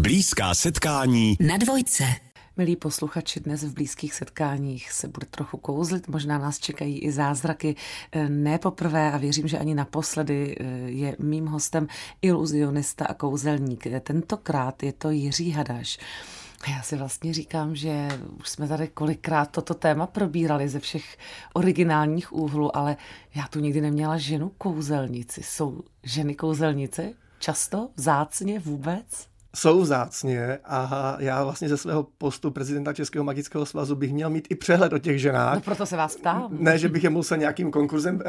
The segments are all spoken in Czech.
Blízká setkání na dvojce. Milí posluchači, dnes v Blízkých setkáních se bude trochu kouzlit, možná nás čekají i zázraky. Ne poprvé a věřím, že ani naposledy je mým hostem iluzionista a kouzelník. Tentokrát je to Jiří Hadaš. Já si vlastně říkám, že už jsme tady kolikrát toto téma probírali ze všech originálních úhlů, ale já tu nikdy neměla ženu kouzelnici. Jsou ženy kouzelnice? Často? Vzácně? Vůbec? Jsou vzácně a já vlastně ze svého postu prezidenta Českého magického svazu bych měl mít i přehled o těch ženách. No proto se vás ptám. Ne, že bych je musel nějakým konkurzem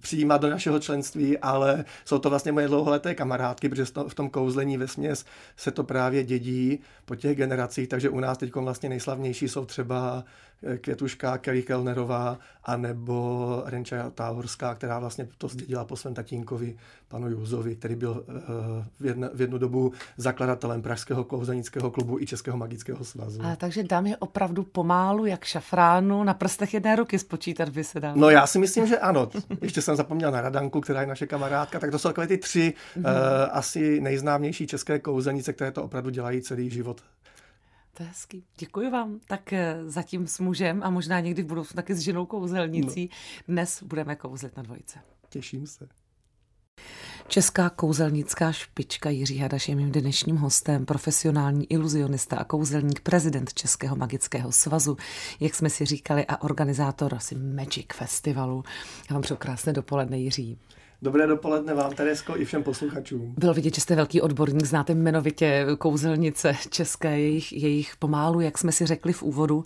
přijímat do našeho členství, ale jsou to vlastně moje dlouholeté kamarádky, protože v tom kouzlení vesměs se to právě dědí po těch generacích, takže u nás teď vlastně nejslavnější jsou třeba Květuška Kelly Kellnerová anebo Renča Táhorská, která vlastně to zdědila po svém tatínkovi, panu Jůzovi, který byl v jednu dobu zakladatelem Pražského kouzelnického klubu i Českého magického svazu. A takže dám je opravdu pomálu, jak šafránu, na prstech jedné ruky spočítat by se dá. No já si myslím, že ano. Ještě jsem zapomněl na Radanku, která je naše kamarádka, tak to jsou takové ty tři asi nejznámější české kouzelnice, které to opravdu dělají celý život. To je hezký. Děkuji vám. Tak zatím s mužem a možná někdy v budoucnu taky s ženou kouzelnicí. No. Dnes budeme kouzlit na dvojce. Těším se. Česká kouzelnická špička Jiří Hadaš je mým dnešním hostem, profesionální iluzionista a kouzelník, prezident Českého magického svazu, jak jsme si říkali, a organizátor asi Magic Festivalu. Já vám přeju krásné dopoledne, Jiří. Dobré dopoledne vám, Teresko, i všem posluchačům. Bylo vidět, že jste velký odborník, znáte jmenovitě kouzelnice české, jejich pomálu, jak jsme si řekli v úvodu.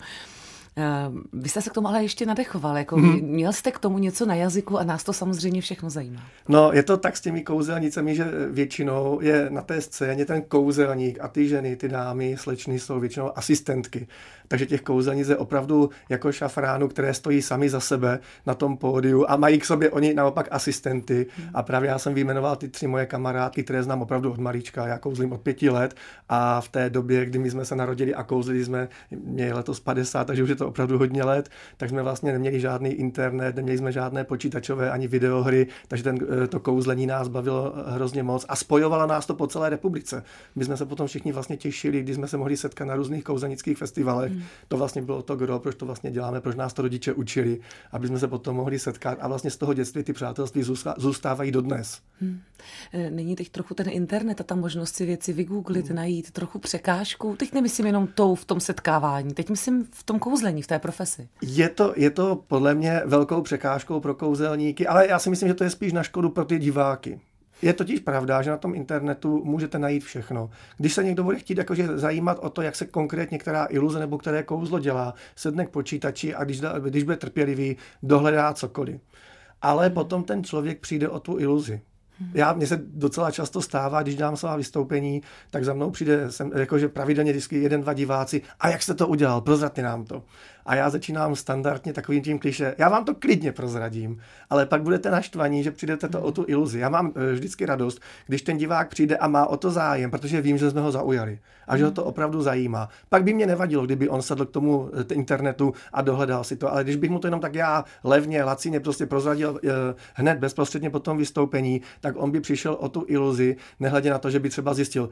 Vy jste se k tomu ale ještě nadechoval, jako měl jste k tomu něco na jazyku a nás to samozřejmě všechno zajímá. No, je to tak s těmi kouzelnicemi, že většinou je na té scéně ten kouzelník a ty ženy, ty dámy, slečny jsou většinou asistentky. Takže těch kouzelnic je opravdu jako šafránu, které stojí sami za sebe na tom pódiu a mají k sobě oni naopak asistenty. A právě já jsem vyjmenoval ty tři moje kamarádky, které znám opravdu od malička. Já kouzlím od 5 let a v té době, kdy my jsme se narodili a kouzlili jsme, mě letos 50, takže už je to opravdu hodně let, tak jsme vlastně neměli žádný internet, neměli jsme žádné počítačové ani videohry, takže to kouzlení nás bavilo hrozně moc a spojovalo nás to po celé republice. My jsme se potom všichni vlastně těšili, když jsme se mohli setkat na různých kouzelnických festivalech. To vlastně bylo to gro, proč to vlastně děláme, proč nás to rodiče učili, aby jsme se potom mohli setkat a vlastně z toho dětství ty přátelství zůstávají dodnes. Není teď trochu ten internet a ta možnost si věci vygooglit, najít trochu překážku. Teď nemyslím jenom v tom setkávání, teď myslím v tom kouzlení, v té profesi. Je to podle mě velkou překážkou pro kouzelníky, ale já si myslím, že to je spíš na škodu pro ty diváky. Je totiž pravda, že na tom internetu můžete najít všechno. Když se někdo bude chtít jakože zajímat o to, jak se konkrétně která iluze nebo které kouzlo dělá, sedne k počítači a když bude trpělivý, dohledá cokoliv. Ale potom ten člověk přijde o tu iluzi. Mně se docela často stává, když dám svá vystoupení, tak za mnou přijde jakože pravidelně vždycky 1-2 diváci. A jak jste to udělal? Prozraďte nám to. A já začínám standardně takovým tím klišé. Já vám to klidně prozradím, ale pak budete naštvaní, že přijdete o tu iluzi. Já mám vždycky radost, když ten divák přijde a má o to zájem, protože vím, že jsme ho zaujali a že ho to opravdu zajímá. Pak by mě nevadilo, kdyby on sedl k tomu internetu a dohledal si to, ale když bych mu to jenom tak já levně, lacině prostě prozradil hned bezprostředně po tom vystoupení, tak on by přišel o tu iluzi, nehledě na to, že by třeba zjistil,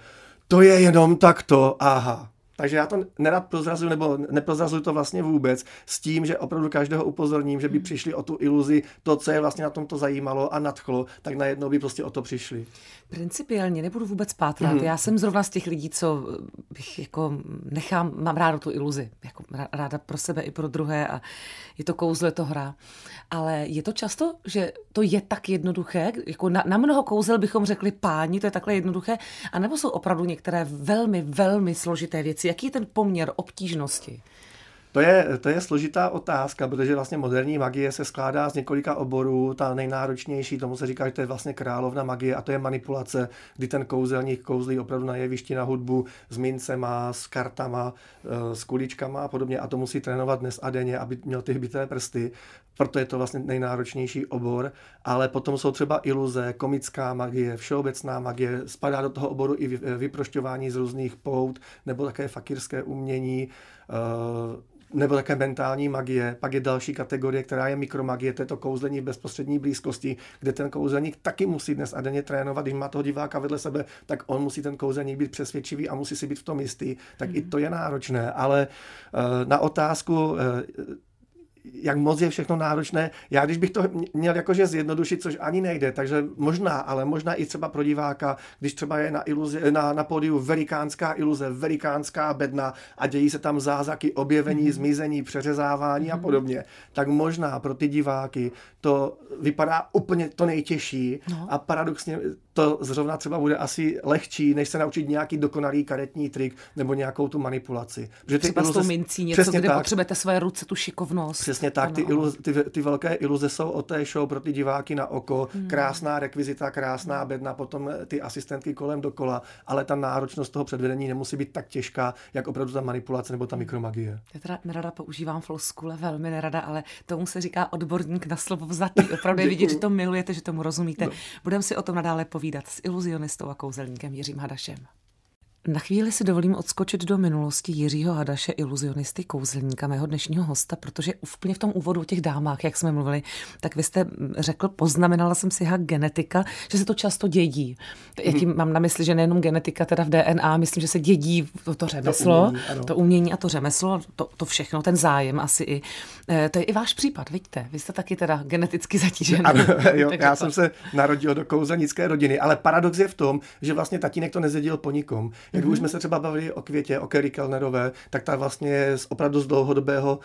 to je jenom takto, aha. Takže já to nerad prozrazuju, nebo neprozrazuju to vlastně vůbec s tím, že opravdu každého upozorním, že by přišli o tu iluzi, to, co je vlastně na tomto zajímalo a nadchlo, tak najednou by prostě o to přišli. Principiálně nebudu vůbec pátrat. Já jsem zrovna z těch lidí, co bych jako nechám, mám ráda tu iluzi. Jako ráda pro sebe i pro druhé a je to kouzlo, je to hra. Ale je to často, že to je tak jednoduché, jako na mnoho kouzel bychom řekli páni, to je takhle jednoduché, anebo jsou opravdu některé velmi, velmi složité věci. Jaký je ten poměr obtížnosti? To je složitá otázka, protože vlastně moderní magie se skládá z několika oborů, ta nejnáročnější, tomu se říká, že to je vlastně královna magie a to je manipulace, kdy ten kouzelník kouzlí opravdu na jevišti, na hudbu, s mincema, s kartama, s kuličkama a podobně a to musí trénovat dnes a denně, aby měl ty hbité prsty, proto je to vlastně nejnáročnější obor, ale potom jsou třeba iluze, komická magie, všeobecná magie, spadá do toho oboru i vyprošťování z různých pout nebo také fakírské umění, nebo také mentální magie. Pak je další kategorie, která je mikromagie, to je to kouzlení v bezprostřední blízkosti, kde ten kouzelník taky musí dnes a denně trénovat. Když má toho diváka vedle sebe, tak on musí ten kouzelník být přesvědčivý a musí si být v tom jistý. Tak i to je náročné, ale na otázku, jak moc je všechno náročné. Já když bych to měl jakože zjednodušit, což ani nejde, takže možná, ale možná i třeba pro diváka, když třeba je na pódiu velikánská iluze, velikánská bedna a dějí se tam zázraky, objevení, zmizení, přeřezávání a podobně, tak možná pro ty diváky to vypadá úplně to nejtěžší a paradoxně to zrovna třeba bude asi lehčí, než se naučit nějaký dokonalý karetní trik nebo nějakou tu manipulaci. Protože třeba iluze, s tou mincí něco, kde tak, potřebujete své ruce, tu šikovnost. Přesně tak, ty velké iluze jsou o té show pro ty diváky na oko, krásná rekvizita, krásná bedna, potom ty asistentky kolem dokola, ale ta náročnost toho předvedení nemusí být tak těžká, jak opravdu ta manipulace nebo ta mikromagie. Já teda nerada používám floskule, velmi nerada, ale tomu se říká odborník na slovo vzatý. Opravdu je vidět, že to milujete, že tomu rozumíte. No. Budeme si o tom nadále povídat s iluzionistou a kouzelníkem Jiřím Hadašem. Na chvíli si dovolím odskočit do minulosti Jiřího Hadaše, iluzionisty, kouzelníka, mého dnešního hosta, protože úplně v tom úvodu o těch dámách, jak jsme mluvili, tak vy jste řekl, poznamenala jsem si genetika, že se to často dědí. Já tím mám na mysli, že nejenom genetika teda v DNA, myslím, že se dědí to řemeslo, to umění a to řemeslo, to všechno, ten zájem asi i. To je i váš případ, vidíte, vy jste taky teda geneticky zatížený. Já jsem se narodil do kouzelnické rodiny, ale paradox je v tom, že vlastně tatínek to nezdědil po nikom. Jak už jsme se třeba bavili o Květě, o Kelly Kellnerové, tak ta vlastně je opravdu z dlouhodobého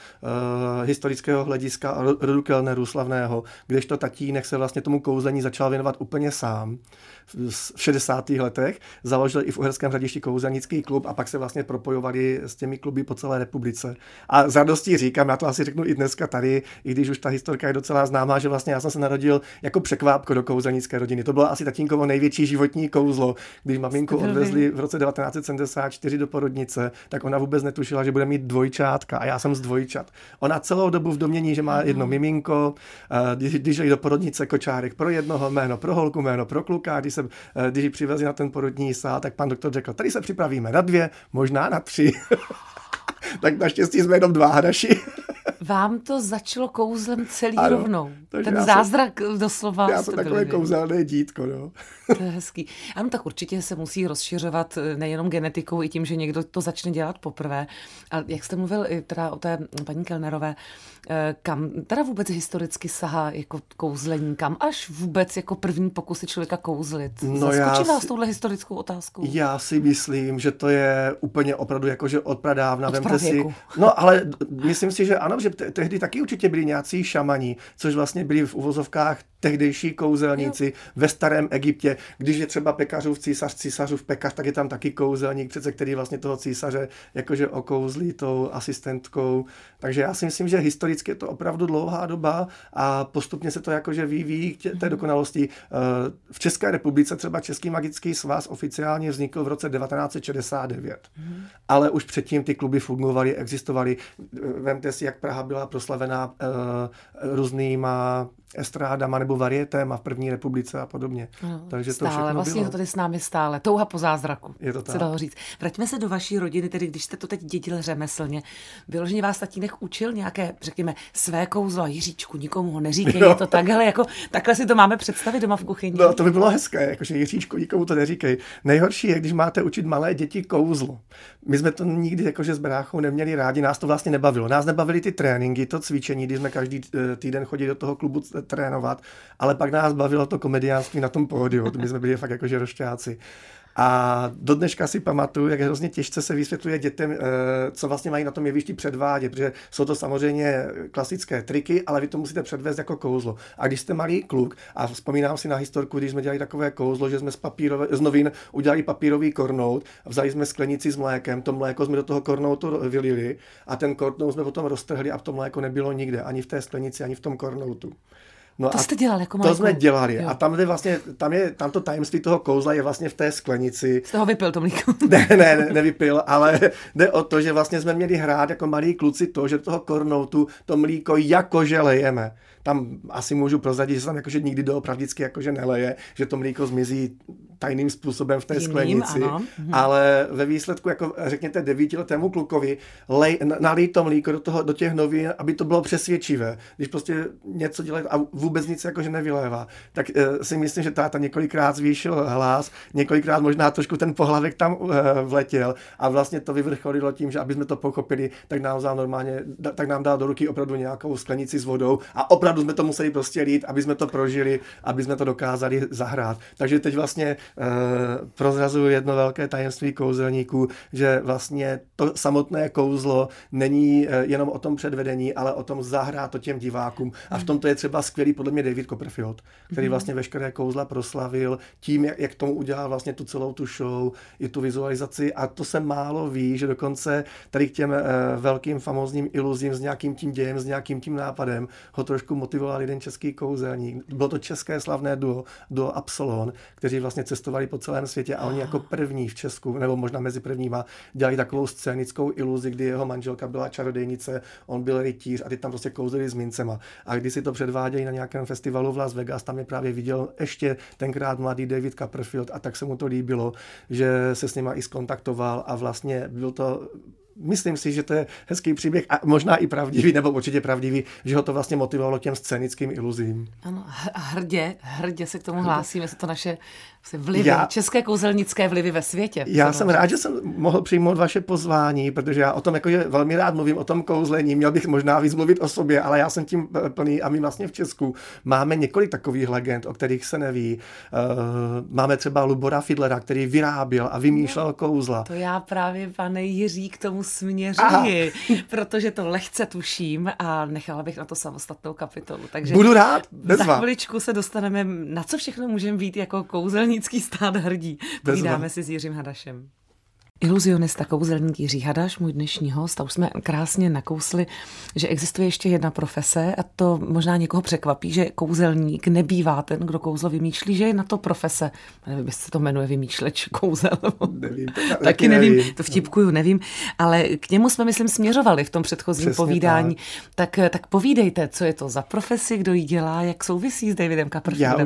historického hlediska rodu Kellnerů slavného, kdežto tatínek se vlastně tomu kouzlení začal věnovat úplně sám. V 60. letech založil i v Uherském Hradišti kouzelnický klub a pak se vlastně propojovali s těmi kluby po celé republice. A s radostí říkám, já to asi řeknu i dneska tady, i když už ta historka je docela známá, že vlastně já jsem se narodil jako překvápko do kouzelnické rodiny. To bylo asi tatínkovo největší životní kouzlo, když maminku odvezli v roce 1974 do porodnice, tak ona vůbec netušila, že bude mít dvojčátka a já jsem z dvojčat. Ona celou dobu v domění, že má jedno miminko, když jeli do porodnice kočárek pro jednoho, jméno pro holku, jméno pro kluka, když ji přivezli na ten porodní sál, tak pan doktor řekl, tady se připravíme na 2, možná na 3. Tak naštěstí jsme jenom 2 Hadaši. Vám to začalo kouzlem celý ano, rovnou. Ten zázrak doslova. Já jsem takové kouzelné dítko. No. To je hezký. Ano, tak určitě se musí rozšiřovat nejenom genetikou i tím, že někdo to začne dělat poprvé. A jak jste mluvil teda o té paní Kellnerové, kam teda vůbec historicky sahá jako kouzlení, kam až vůbec jako první pokusy člověka kouzlit? No zaskočí vás touhle historickou otázkou? Já si myslím, že to je úplně opravdu jakože od pradávna. Od pravěku. No ale myslím si, že ano, že tehdy taky určitě byli nějací šamani, což vlastně byli v uvozovkách tehdejší kouzelníci ve starém Egyptě. Když je třeba pekařův císař, císařův pekař, tak je tam taky kouzelník, přece který vlastně toho císaře jakože okouzlí tou asistentkou. Takže já si myslím, že historicky je to opravdu dlouhá doba a postupně se to jakože vyvíjí k té dokonalosti. V České republice třeba Český magický svaz oficiálně vznikl v roce 1969. Ale už předtím ty kluby fungovaly, existovaly. Vemte si, jak Praha byla proslavená různýma estrádama nebo varietéma v první republice a podobně. No, takže stále, to všechno vlastně bylo. Tady s námi stále. Touha po zázraku. Je to tak. Se dalo říct. Vraťme se do vaší rodiny, tedy když jste to teď dědil řemeslně. Vyloženě vás tatínek učil nějaké, řekněme, své kouzlo, Jiříčku, nikomu ho neříkej, je to takhle, jako takhle si to máme představit doma v kuchyni. No, to by bylo hezké, jakože Jiříčku, nikomu to neříkej. Nejhorší je, když máte učit malé děti kouzlo. My jsme to nikdy jakože s bráchou neměli rádi, nás to vlastně nebavilo. Nás nebavily ty tréninky, to cvičení, když jsme každý týden chodili do toho klubu trénovat, ale pak nás bavilo to komediánství na tom pódiu. My jsme byli fakt jakože rošťáci. A do dneška si pamatuju, jak hrozně těžce se vysvětluje dětem, co vlastně mají na tom jevišti předvádět, protože jsou to samozřejmě klasické triky, ale vy to musíte předvést jako kouzlo. A když jste malý kluk, a vzpomínám si na historku, když jsme dělali takové kouzlo, že jsme z novin udělali papírový kornout, vzali jsme sklenici s mlékem, to mléko jsme do toho kornoutu vylili a ten kornout jsme potom roztrhli a to mléko nebylo nikde, ani v té sklenici, ani v tom kornoutu. No to jste dělali jako malinkou. To jsme dělali. Jo. A tam je vlastně, tam to tajemství toho kouzla je vlastně v té sklenici. Z toho vypil to mlíko. Ne, nevypil, ale jde o to, že vlastně jsme měli hrát jako malí kluci to, že do toho kornoutu to mlíko jakože lejeme. Tam asi můžu prozradit, že se tam jakože nikdy doopravdicky jakože neleje, že to mlíko zmizí tajným způsobem v té sklenici. Ano. Ale ve výsledku, jako řekněte 9letému klukovi, nalij to mlíko do těch novin, aby to bylo přesvědčivé. Když prostě něco dělají a vůbec nic jakože nevylévá, tak si myslím, že táta několikrát zvýšil hlas, několikrát možná trošku ten pohlavek tam vletěl a vlastně to vyvrcholilo tím, že aby jsme to pochopili, tak nám normálně, tak nám dal do ruky opravdu nějakou sklenici s vodou a opravdu jsme to museli prostě lít, aby jsme to prožili, aby jsme to dokázali zahrát. Takže teď vlastně prozrazuju jedno velké tajemství kouzelníků, že vlastně to samotné kouzlo není jenom o tom předvedení, ale o tom zahrát to těm divákům. A v tom to je třeba skvělý podle mě David Copperfield, který vlastně veškeré kouzla proslavil tím, jak tomu udělal vlastně tu celou tu show, i tu vizualizaci. A to se málo ví, že dokonce tady k těm velkým famózním iluzím s nějakým tím dějem, s nějakým tím nápadem ho trošku motivoval jeden český kouzelník. Bylo to české slavné duo Absolon, kteří vlastně cestovali po celém světě a oni jako první v Česku, nebo možná mezi prvníma, dělali takovou scénickou iluzi, kdy jeho manželka byla čarodějnice, on byl rytíř a ty tam prostě kouzeli s mincema. A když si to předvádějí na nějakém festivalu v Las Vegas, tam je právě viděl ještě tenkrát mladý David Copperfield a tak se mu to líbilo, že se s nima i skontaktoval a vlastně byl to... Myslím si, že to je hezký příběh a možná i pravdivý, nebo určitě pravdivý, že ho to vlastně motivovalo těm scénickým iluzím. Ano, hrdě se k tomu hlásíme, jsou to naše vlivy, české kouzelnické vlivy ve světě. Já jsem rád, že jsem mohl přijmout vaše pozvání, protože já o tom jakože velmi rád mluvím, o tom kouzlení, měl bych možná víc mluvit o sobě, ale já jsem tím plný a my vlastně v Česku máme několik takových legend, o kterých se neví. Máme třeba Lubora Fiedlera, který vyráběl a vymýšlel kouzla. To já právě, pane Jiří, k tomu směřuji, protože to lehce tuším a nechala bych na to samostatnou kapitolu. Takže budu rád, za chviličku se dostaneme, na co všechno můžeme být jako kouzelnický stát hrdí. Povídáme si s Jiřím Hadašem. Iluzionista, kouzelník Jiří Hadaš, můj dnešní host, a už jsme krásně nakousli, že existuje ještě jedna profese a to možná někoho překvapí, že kouzelník nebývá ten, kdo kouzlo vymýšlí, že je na to profese. Nevím, jestli se to jmenuje vymýšleč kouzel. Nevím. Taky nevím, to vtipkuju, nevím, ale k němu jsme, myslím, směřovali v tom předchozím přesně povídání. Tak povídejte, co je to za profesi, kdo ji dělá, jak souvisí s Davidem Copperfieldem.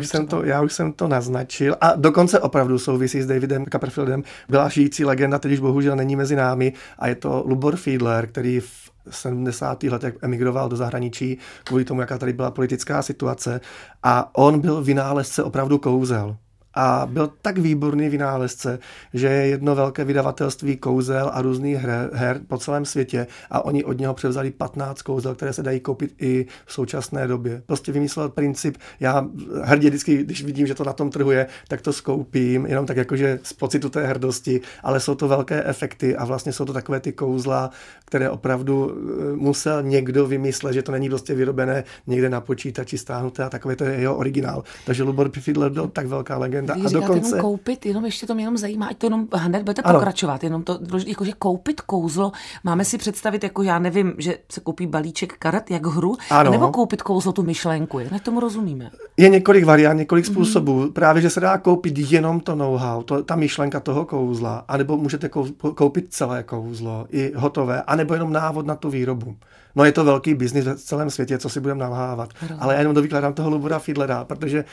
Já už jsem to naznačil a dokonce opravdu souvisí s Davidem Copperfieldem. Byla žijící legenda, teď už bohužel není mezi námi, a je to Lubor Fiedler, který v 70. letech emigroval do zahraničí kvůli tomu, jaká tady byla politická situace, a on byl vynálezce opravdu kouzel. A byl tak výborný vynálezce, že je jedno velké vydavatelství kouzel a různých her po celém světě a oni od něho převzali 15 kouzel, které se dají koupit i v současné době. Prostě vymyslel princip, já hrdě vždycky, když vidím, že to na tom trhu je, tak to skoupím, jenom tak jakože z pocitu té hrdosti, ale jsou to velké efekty a vlastně jsou to takové ty kouzla, které opravdu musel někdo vymyslet, že to není prostě vyrobené někde na počítači stáhnuté a takové to je jeho originál. Takže Lubor Fiedler byl tak velká legenda. Když říkáte dokonce... jenom koupit, jenom ještě to mě jenom zajímá, ať to jenom hned budete pokračovat, jenom to, jakože koupit kouzlo, máme si představit, jako já nevím, že se koupí balíček karet, jak hru, nebo koupit kouzlo, tu myšlenku, jak tomu rozumíme? Je několik variant, několik způsobů, právě, že se dá koupit jenom to know-how, ta myšlenka toho kouzla, anebo můžete koupit celé kouzlo, i hotové, anebo jenom návod na tu výrobu. No je to velký biznis v celém světě, co si budeme nalhávat. Ale já jenom dovykládám toho Lubora Fiedlera, protože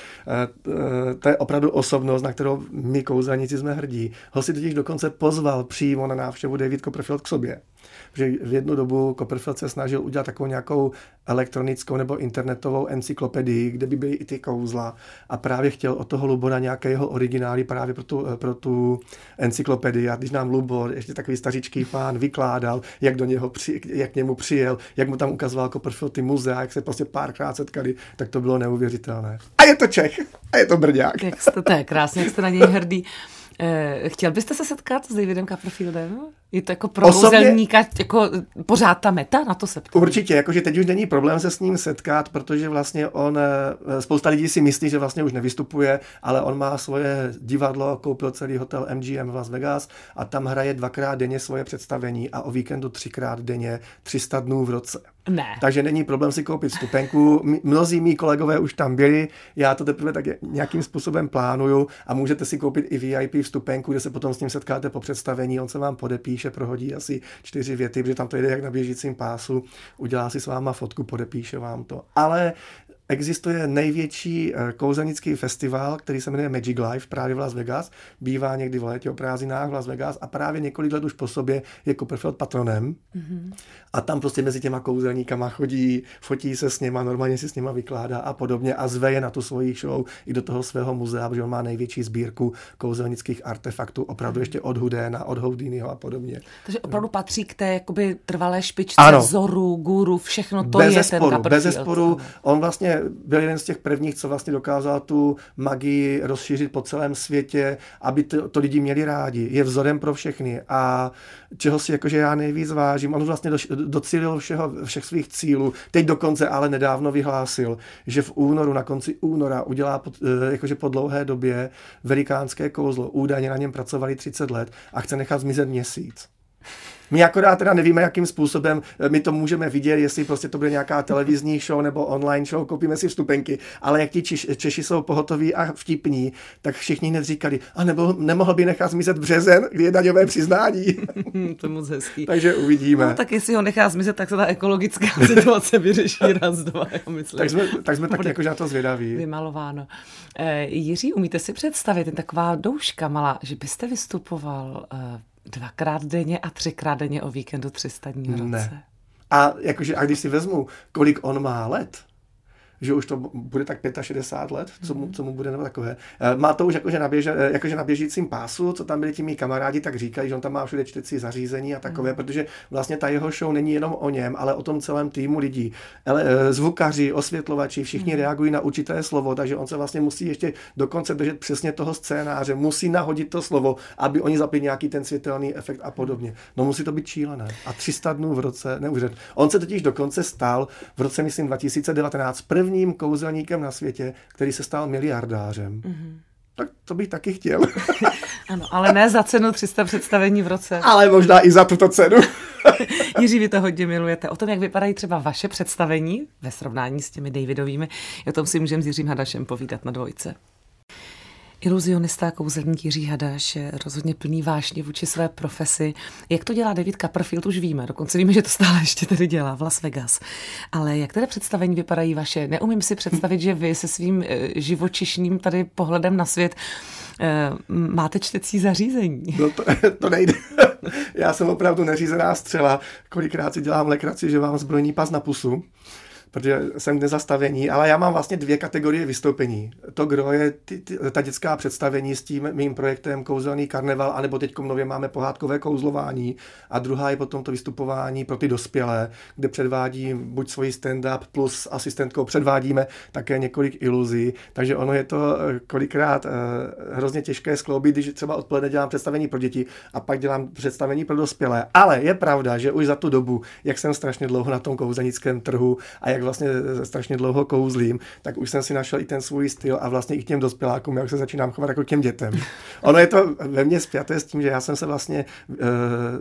to je opravdu osobnost, na kterou my kouzelníci jsme hrdí. Ho si totiž dokonce pozval přímo na návštěvu David Copperfield k sobě. Protože v jednu dobu Copperfield se snažil udělat takovou nějakou elektronickou nebo internetovou encyklopedii, kde by byly i ty kouzla. A právě chtěl od toho Lubora nějaké jeho originály právě pro tu encyklopedii. A když nám Lubor, ještě takový stařičký pán, vykládal, jak k němu přijel, jak mu tam ukazoval Copperfield ty muzea, jak se prostě párkrát setkali, tak to bylo neuvěřitelné. A je to Čech! A je to Brďák! To je krásně, jak jste na něj hrdý. Chtěl byste se setkat s Davidem Copperfieldem? Je to jako pro kouzelníka jako pořád ta meta, na to se ptám. Určitě, jakože teď už není problém se s ním setkat, protože vlastně on, spousta lidí si myslí, že vlastně už nevystupuje, ale on má svoje divadlo, koupil celý hotel MGM v Las Vegas a tam hraje 2krát denně svoje představení a o víkendu 3krát denně, 300 dnů v roce. Ne. Takže není problém si koupit stupenku. Mnozí mý kolegové už tam byli, já to teprve tak nějakým způsobem plánuju a můžete si koupit i VIP vstupenku, kde se potom s ním setkáte po představení, on se vám podepíše, prohodí asi 4 věty, protože tam to jde jak na běžícím pásu, udělá si s váma fotku, podepíše vám to. Ale existuje největší kouzelnický festival, který se jmenuje Magic Life, právě v Las Vegas. Bývá někdy v létě o prázdninách v Las Vegas a právě několik let už po sobě je Copperfield patronem. Mm-hmm. A tam prostě mezi těma kouzelníkama chodí, fotí se s něma, normálně si s něma vykládá a podobně a zve je na tu svoji show i do toho svého muzea, protože on má největší sbírku kouzelnických artefaktů, opravdu ještě od Houdéna, od Houdiniho a podobně. Takže opravdu patří k té jakoby trvalé špičce vzoru, guru, všechno to bez je zesporu, ten Copperfield. Bezesporu, on vlastně byl jeden z těch prvních, co vlastně dokázal tu magii rozšířit po celém světě, aby to lidi měli rádi. Je vzorem pro všechny a čeho si jakože já nejvíc vážím. On vlastně docílil všech svých cílů. Teď dokonce ale nedávno vyhlásil, že v únoru, na konci února udělá jakože po dlouhé době velikánské kouzlo. Údajně na něm pracovali 30 let a chce nechat zmizet měsíc. My akorát teda nevíme, jakým způsobem my to můžeme vidět, jestli prostě to bude nějaká televizní show nebo online show, koupíme si vstupenky, ale jak ti Češi jsou pohotoví a vtipní, tak všichni hned říkali, a nebo nemohl by nechat zmizet březen, kdy je daňové přiznání. To je moc hezký. Takže uvidíme. No tak jestli ho nechá zmizet, tak se ta ekologická situace vyřeší raz, dva, já myslím. Tak jsme taky jakože na to zvědaví. Vymalováno. Jiří, umíte si představit, jen taková douška malá, že byste vystupoval 2krát denně a 3krát denně o víkendu 300 dní v roce. Ne. A když si vezmu, kolik on má let, že už to bude tak 65 let, co mu bude nebo takové. Má to už jakože na běžícím pásu, co tam byli ti mí kamarádi, tak říkají, že on tam má všude čtecí zařízení a takové, protože vlastně ta jeho show není jenom o něm, ale o tom celém týmu lidí. Zvukaři, osvětlovači, všichni reagují na určité slovo, takže on se vlastně musí ještě dokonce držet přesně toho scénáře, musí nahodit to slovo, aby oni zapli nějaký ten světelný efekt a podobně. No musí to být šílené. A 300 dnů v roce neuvěřitelné. On se totiž dokonce stal v roce, myslím, 2019 prvním kouzelníkem na světě, který se stal miliardářem. Mm-hmm. Tak to bych taky chtěl. Ano, ale ne za cenu 300 představení v roce. Ale možná i za tuto cenu. Jiří, vy to hodně milujete. O tom, jak vypadají třeba vaše představení ve srovnání s těmi Davidovými, o tom si můžeme s Jiřím Hadašem povídat na Dvojce. Iluzionista a kouzelník Jiří Hadaš je rozhodně plný vášně vůči své profesi. Jak to dělá David Copperfield, už víme. Dokonce víme, že to stále ještě tady dělá v Las Vegas. Ale jak teda představení vypadají vaše? Neumím si představit, že vy se svým živočišným tady pohledem na svět máte čtecí zařízení. No to nejde. Já jsem opravdu neřízená střela. Kolikrát si dělám legraci, že mám zbrojní pas na pusu, protože jsem nezastavení, ale já mám vlastně 2 kategorie vystoupení. To, kdo je ta dětská představení s tím mým projektem Kouzelný karneval, anebo teďkom nově máme pohádkové kouzlování a druhá je potom to vystupování pro ty dospělé, kde předvádím buď svoji stand-up plus s asistentkou předvádíme také několik iluzí, takže ono je to kolikrát hrozně těžké skloubit, když třeba odpoledne dělám představení pro děti a pak dělám představení pro dospělé, ale je pravda, že už za tu dobu, jak jsem strašně dlouho na tom kouzelnickém trhu a jak vlastně strašně dlouho kouzlím, tak už jsem si našel i ten svůj styl a vlastně i k těm dospělákům, jak se začínám chovat jako k těm dětem. Ono je to ve mně spjaté s tím, že já jsem se vlastně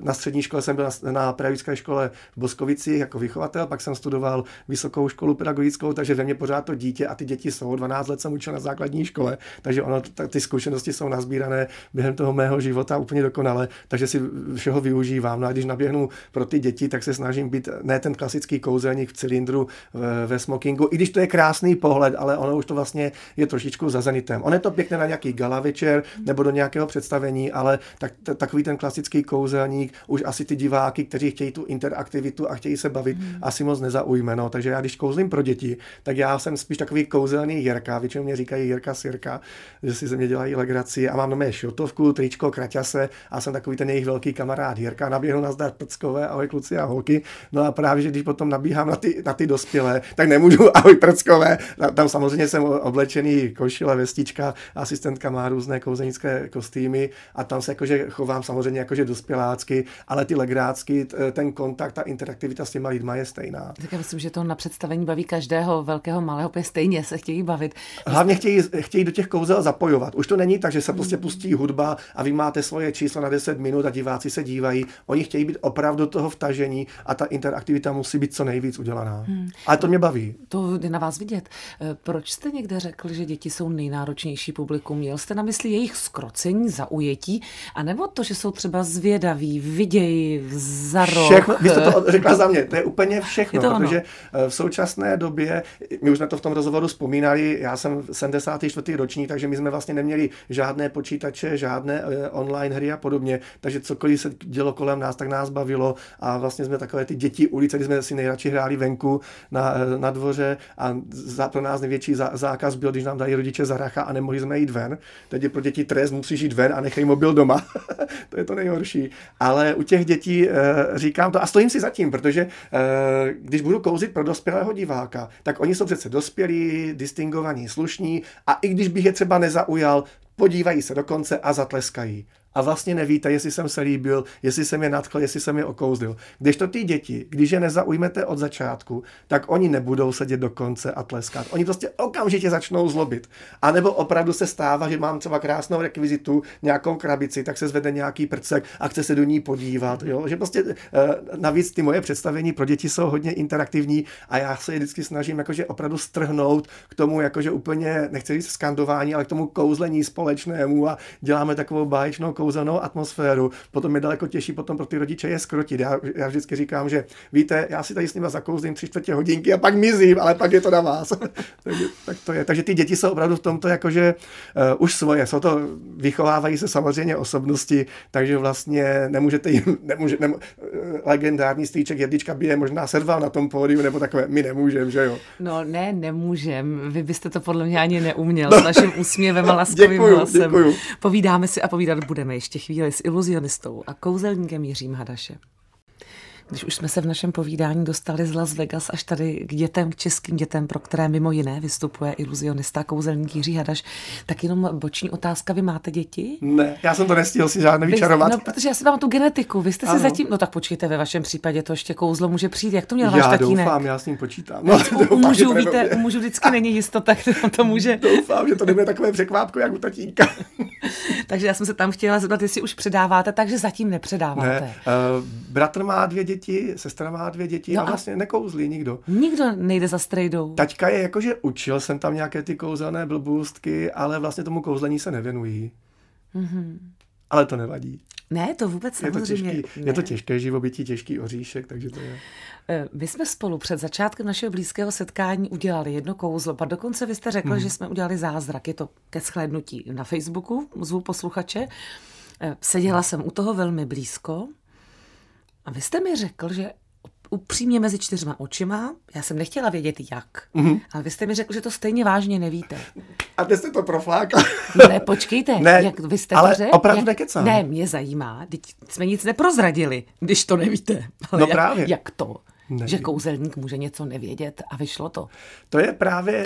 na střední škole, jsem byl na pedagogické škole v Boskovicích jako vychovatel, pak jsem studoval vysokou školu pedagogickou, takže ve mně pořád to dítě a ty děti jsou, 12 let jsem učil na základní škole, takže ono, ty zkušenosti jsou nazbírané během toho mého života úplně dokonale, takže si všeho využívám. No a když naběhnu pro ty děti, tak se snažím být ne ten klasický kouzelník v cylindru, ve smokingu, i když to je krásný pohled, ale ono už to vlastně je trošičku za zenitem. On je to pěkné na nějaký gala večer nebo do nějakého představení, ale takový ten klasický kouzelník, už asi ty diváky, kteří chtějí tu interaktivitu a chtějí se bavit, asi moc nezaujme. No. Takže já, když kouzlím pro děti, tak já jsem spíš takový kouzelný Jirka, většinou mě říkají Jirka Sirka, že si ze mě dělají legraci a mám na mě šiltovku, tričko, kraťase a jsem takový ten jejich velký kamarád Jirka, naběhl na zdar prckové, ahoj kluci a holky. No a právě, že když potom nabíhám na ty dospělé, košile, tak nemůžu, ahoj prckové, tam samozřejmě jsem oblečený košile, vestička, asistentka má různé kouzelnické kostýmy a tam se jakože chovám samozřejmě jakože dospělácky, ale ty legrácky, ten kontakt, ta interaktivita s těma lidma je stejná. Tak já myslím, že to na představení baví každého, velkého, malého, protože stejně se chtějí bavit. Hlavně chtějí do těch kouzel zapojovat. Už to není tak, že se prostě pustí hudba a vy máte svoje číslo na 10 minut a diváci se dívají. Oni chtějí být opravdu toho vtažení a ta interaktivita musí být co nejvíc udělaná. Ale to mě baví. To je na vás vidět. Proč jste někde řekl, že děti jsou nejnáročnější publikum? Měl jste na mysli jejich skrocení, zaujetí, anebo to, že jsou třeba zvědaví, vidějí za rok? Všechno, vy jste to řekla za mě, to je úplně všechno, protože v současné době, my už na to v tom rozhovoru vzpomínali, já jsem 74. ročník, takže my jsme vlastně neměli žádné počítače, žádné online hry a podobně, takže cokoliv se dělo kolem nás, tak nás bavilo a vlastně jsme takové ty děti ulice, kdy jsme si nejradši hráli venku na dvoře a pro nás největší zákaz byl, když nám dali rodiče za racha a nemohli jsme jít ven. Teď je pro děti trest, musí žít ven a nechej mobil doma. To je to nejhorší. Ale u těch dětí říkám to a stojím si za tím, protože když budu kouzit pro dospělého diváka, tak oni jsou přece dospělí, distingovaní, slušní a i když bych je třeba nezaujal, podívají se dokonce a zatleskají. A vlastně nevíte, jestli jsem se líbil, jestli jsem je nadchl, jestli jsem je okouzlil. Když to ty děti, když je nezaujmete od začátku, tak oni nebudou sedět do konce a tleskat. Oni prostě okamžitě začnou zlobit. A nebo opravdu se stává, že mám třeba krásnou rekvizitu, nějakou krabici, tak se zvede nějaký prcek a chce se do ní podívat. Jo? Že prostě navíc ty moje představení pro děti jsou hodně interaktivní a já se je vždycky snažím jakože opravdu strhnout k tomu, jakože úplně, nechci říct skandování, ale k tomu kouzlení společnému a děláme takovou báječnou kouzelnou atmosféru, potom je daleko těžší potom pro ty rodiče je skrotit. Já vždycky říkám, že víte, já si tady s nima zakouzlím 3/4 hodinky a pak mizím, ale pak je to na vás. Tak to je. Takže ty děti jsou opravdu v tomto jakože už svoje. Jsou to, vychovávají se samozřejmě osobnosti, takže vlastně nemůžete jim, legendární strýček Jedlička by je možná serval na tom pódiu, nebo takové, my nemůžem, že jo? No ne, nemůžem. Vy byste to podle mě ani neuměl s naším úsměvem a laskavým hlasem. Povídáme si a povídat budeme ještě chvíli s iluzionistou a kouzelníkem Jiřím Hadašem. Když už jsme se v našem povídání dostali z Las Vegas až tady k dětem, k českým dětem, pro které mimo jiné vystupuje iluzionista, kouzelník Jiří Hadaš, tak jenom boční otázka, vy máte děti? Ne, já jsem to nestihl si žádné vyčarovat. No, protože já si mám tu genetiku, vy jste si zatím, no tak počkejte, ve vašem případě to ještě kouzlo může přijít, jak to měl váš tatínek? Já doufám, já s ním počítám. No, můžu vždycky není jistota, tak to může. Doufám, že to nebude takové překvápko, jak u tatínka. Takže já jsem se tam chtěla zeptat, jestli už předáváte, takže zatím nepředáváte. Ne, bratr má 2 děti. Sestra má 2 děti a vlastně nekouzlí nikdo. Nikdo nejde za strejdou. Taťka je jakože učil jsem tam nějaké ty kouzelné blbůstky, ale vlastně tomu kouzlení se nevěnují. Mm-hmm. Ale to nevadí. Ne, to vůbec samozřejmě. Je to těžké živobytí, těžký oříšek, takže to je. My jsme spolu před začátkem našeho blízkého setkání udělali jedno kouzlo. A dokonce vy jste řekl, že jsme udělali zázrak. Je to ke shlédnutí na Facebooku, zvu posluchače. Seděla jsem u toho velmi blízko. A vy jste mi řekl, že upřímně mezi 4 očima, já jsem nechtěla vědět jak, ale vy jste mi řekl, že to stejně vážně nevíte. A teď jste to proflákal. Ne, počkejte, ne, jak vy jste ale to řekl. Opravdu nekecám. Ne, mě zajímá, teď jsme nic neprozradili, když to nevíte. Ale no jak, právě. Jak to? Nevím. Že kouzelník může něco nevědět a vyšlo to. To je právě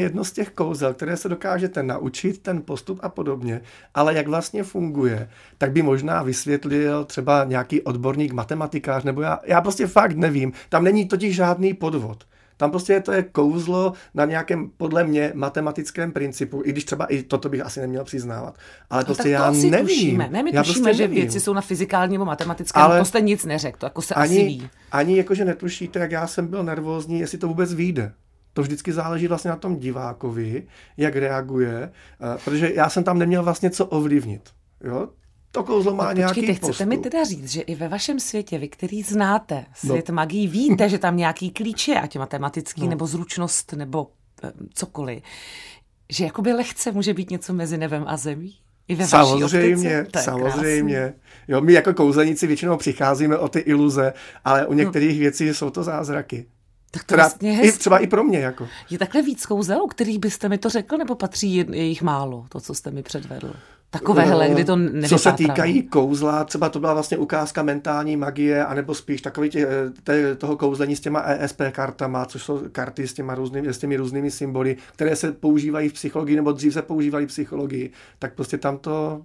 jedno z těch kouzel, které se dokážete naučit, ten postup a podobně, ale jak vlastně funguje, tak by možná vysvětlil třeba nějaký odborník, matematikář, nebo já prostě fakt nevím. Tam není totiž žádný podvod. Tam prostě to je kouzlo na nějakém, podle mě, matematickém principu, i když třeba i toto bych asi neměl přiznávat. Ale no, prostě já nevím. Tušíme. Ne, my já tušíme, prostě že nevím. Věci jsou na fyzikálním nebo matematickém, ale to jste nic neřekl, to jako se ani, asi ví. Ani jakože netušíte, jak já jsem byl nervózní, jestli to vůbec vyjde. To vždycky záleží vlastně na tom divákovi, jak reaguje, protože já jsem tam neměl vlastně co ovlivnit, jo? To kouzlo má nějaký postup. Počkejte, chcete mi teda říct, že i ve vašem světě, vy, který znáte svět magii, víte, že tam nějaký klíč je, ať matematický, nebo zručnost, nebo cokoliv, že jakoby lehce může být něco mezi nebem a zemí? I ve samozřejmě. Jo, my jako kouzelníci většinou přicházíme o ty iluze, ale u některých věcí jsou to zázraky. Tak to vlastně je hezký. Třeba i pro mě. Jako. Je takhle víc kouzel, o kterých byste mi to řekl, nebo patří jejich málo, to, co jste mi předvedl? takovéhle, kdy to nevypátrá. Co se týkají kouzla, třeba to byla vlastně ukázka mentální magie, anebo spíš takový toho kouzlení s těma ESP kartama, což jsou karty s těmi různými symboly, které se používají v psychologii, nebo dřív se používaly v psychologii, tak prostě tam to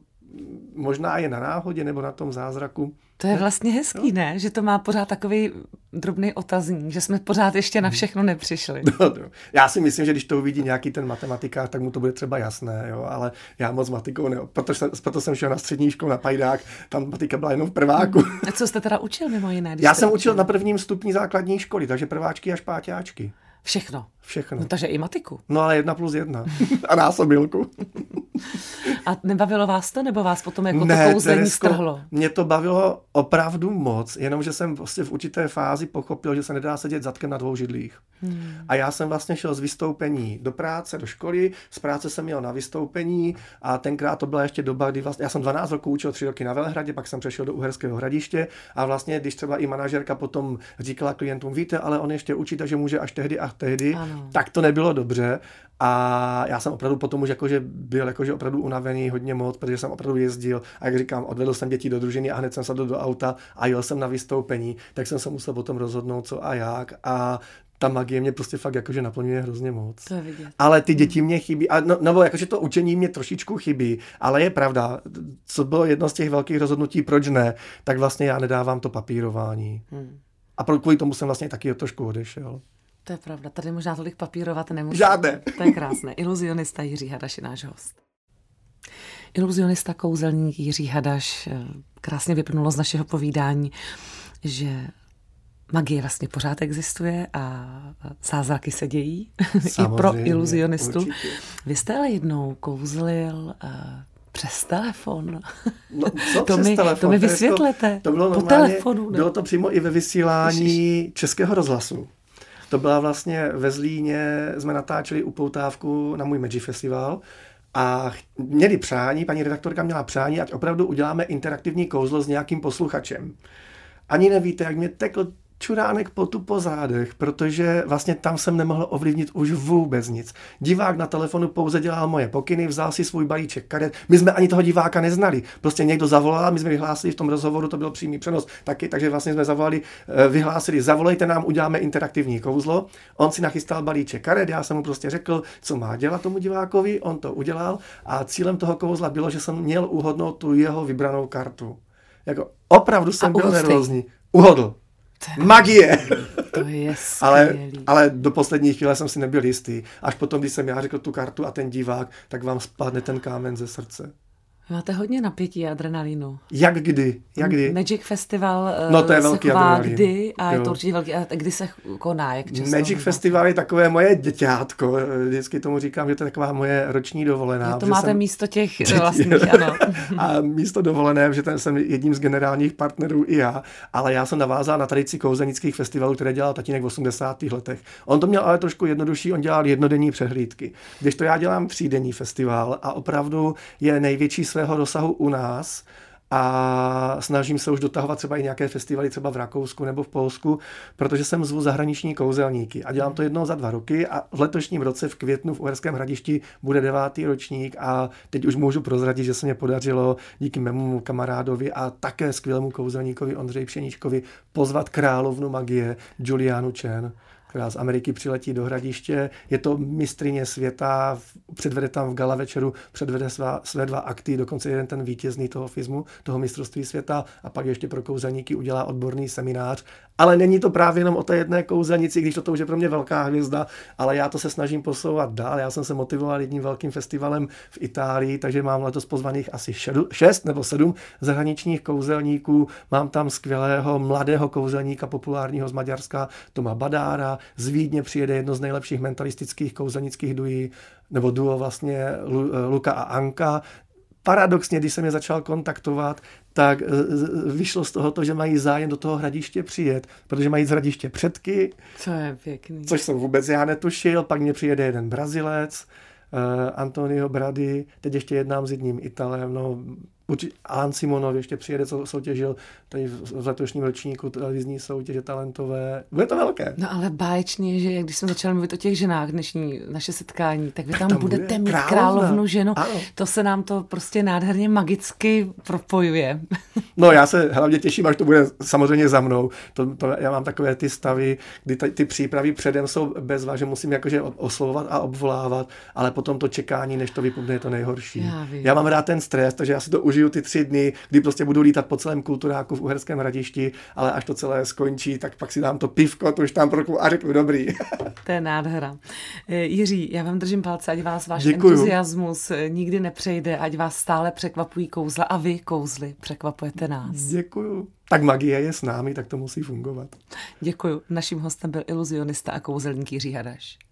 možná je na náhodě nebo na tom zázraku. To je vlastně hezký, ne? Že to má pořád takový drobný otazník, že jsme pořád ještě na všechno nepřišli. No. Já si myslím, že když to uvidí nějaký ten matematikář, tak mu to bude třeba jasné, jo? Ale já moc matikou ne. Proto jsem šel na střední školu na Pajdák, tam matika byla jenom v prváku. A co jste teda učil mimo jiné? Já jsem učil na prvním stupni základní školy, takže prváčky až páťáčky. Všechno. No, takže i matiku. No ale 1+1 a násobilku. A nebavilo vás to, nebo vás potom jako to kouzlení strhlo? Mě to bavilo opravdu moc, jenomže jsem vlastně v určité fázi pochopil, že se nedá sedět zadkem na dvou židlích. A já jsem vlastně šel z vystoupení do práce, do školy, z práce jsem jel na vystoupení a tenkrát to byla ještě doba, kdy vlastně, já jsem 12 roků učil, 3 roky na Velehradě, pak jsem přešel do Uherského Hradiště a vlastně, když třeba i manažerka potom říkala klientům, víte, ale on ještě učí, takže může až tehdy a tehdy, ano. Tak to nebylo dobře. A já jsem opravdu potom už jakože byl jakože opravdu unavený hodně moc, protože jsem opravdu jezdil a jak říkám, odvedl jsem děti do družiny a hned jsem sedl do auta a jel jsem na vystoupení, tak jsem se musel potom rozhodnout co a jak a ta magie mě prostě fakt jakože naplňuje hrozně moc. To je vidět. Ale ty děti mě chybí, a nebo jakože to učení mě trošičku chybí, ale je pravda, co bylo jedno z těch velkých rozhodnutí, proč ne, tak vlastně já nedávám to papírování. A kvůli tomu jsem vlastně taky trošku odešel. To je pravda, tady možná tolik papírovat nemůžu. Žádné. To je krásné. Iluzionista Jiří Hadaš je náš host. Iluzionista, kouzelník Jiří Hadaš. Krásně vyplynulo z našeho povídání, že magie vlastně pořád existuje a zázraky se dějí. Samozřejmě, i pro iluzionistu. Určitě. Vy jste ale jednou kouzlil... Přes telefon. No, co to přes telefon? To mi vysvětlete. To bylo normálně, po telefonu. Ne? Bylo to přímo i ve vysílání Českého rozhlasu. To byla vlastně ve Zlíně, jsme natáčeli upoutávku na můj Magic Festival a měli přání, paní redaktorka měla přání, ať opravdu uděláme interaktivní kouzlo s nějakým posluchačem. Ani nevíte, jak mě tekl čuránek potu po zádech, protože vlastně tam jsem nemohl ovlivnit už vůbec nic. Divák na telefonu pouze dělal moje pokyny, vzal si svůj balíček karet. My jsme ani toho diváka neznali. Prostě někdo zavolal, my jsme vyhlásili v tom rozhovoru, to byl přímý přenos taky, takže vlastně jsme vyhlásili, zavolejte nám, uděláme interaktivní kouzlo. On si nachystal balíček karet, já jsem mu prostě řekl, co má dělat tomu divákovi, on to udělal a cílem toho kouzla bylo, že jsem měl uhodnout tu jeho vybranou kartu. Jako opravdu jsem byl nervózní. Uhodl. Magie! To je ale do poslední chvíle jsem si nebyl jistý. Až potom, když jsem já řekl tu kartu a ten divák, tak vám spadne ten kámen ze srdce. Máte hodně napětí a adrenalinu. Jak kdy? Magic Festival to je velký adrenalin. Kdy a je to určitě velký, a kdy se koná? Jak často? Magic Festival je takové moje děťátko. Vždycky tomu říkám, že to je taková moje roční dovolená. No to máte místo těch vlastních, ano. A místo dovolené, že jsem jedním z generálních partnerů i já, ale já jsem navázal na tradici kouzelnických festivalů, které dělal tatínek v 80. letech. On to měl ale trošku jednodušší, on dělal jednodenní přehlídky. Když to já dělám třídenní festival a opravdu je největší svého dosahu u nás a snažím se už dotahovat třeba i nějaké festivaly třeba v Rakousku nebo v Polsku, protože jsem zvu zahraniční kouzelníky a dělám to jednou za 2 roky a v letošním roce v květnu v Uherském Hradišti bude 9. ročník a teď už můžu prozradit, že se mě podařilo díky mému kamarádovi a také skvělému kouzelníkovi Ondřeji Pšeničkovi pozvat královnu magie Juliánu Chen, která z Ameriky přiletí do Hradiště. Je to mistryně světa, předvede tam v gala večeru, předvede své 2 akty, dokonce jeden ten vítězný toho FISMu, toho mistrovství světa a pak ještě pro kouzelníky udělá odborný seminář. Ale není to právě jenom o té jedné kouzelnici, když to už je pro mě velká hvězda, ale já to se snažím posouvat dál. Já jsem se motivoval jedním velkým festivalem v Itálii, takže mám letos pozvaných asi 6 nebo 7 zahraničních kouzelníků. Mám tam skvělého mladého kouzelníka populárního z Maďarska, Toma Badára. Z Vídně přijede jedno z nejlepších mentalistických kouzelnických duí, nebo duo vlastně Luka a Anka. Paradoxně, když jsem je začal kontaktovat, tak vyšlo z toho, že mají zájem do toho Hradiště přijet, protože mají z Hradiště předky. To je pěkný. Což jsem vůbec já netušil, pak mě přijede jeden Brazilec, Antonio Brady, teď ještě jednám s jedním Italem, Určitě Alan Simonov ještě přijede, co soutěžil tady v letošním ročníku televizní soutěže talentové. Bude to velké. No ale báječný, že když jsme začali mluvit o těch ženách dnešní naše setkání, tak vy tam budete mít královnu ženu. Ano. To se nám to prostě nádherně magicky propojuje. No já se hlavně těším, až to bude samozřejmě za mnou. Já mám takové ty stavy, kdy ty přípravy předem jsou bezva, že musím jakože oslovovat a obvolávat, ale potom to čekání, než to vypukne, je to nejhorší. Já mám rád ten stres, takže já si to užiju ty 3 dny, kdy prostě budu lítat po celém kulturáku v Uherském Hradišti, ale až to celé skončí, tak pak si dám to pivko, to už tam proklu a řeknu dobrý. To je nádhera. Jiří, já vám držím palce, ať vás váš entuziasmus nikdy nepřejde, ať vás stále překvapují kouzla a vy kouzly překvapujete nás. Děkuju. Tak magie je s námi, tak to musí fungovat. Děkuju. Naším hostem byl iluzionista a kouzelník Jiří Hadaš.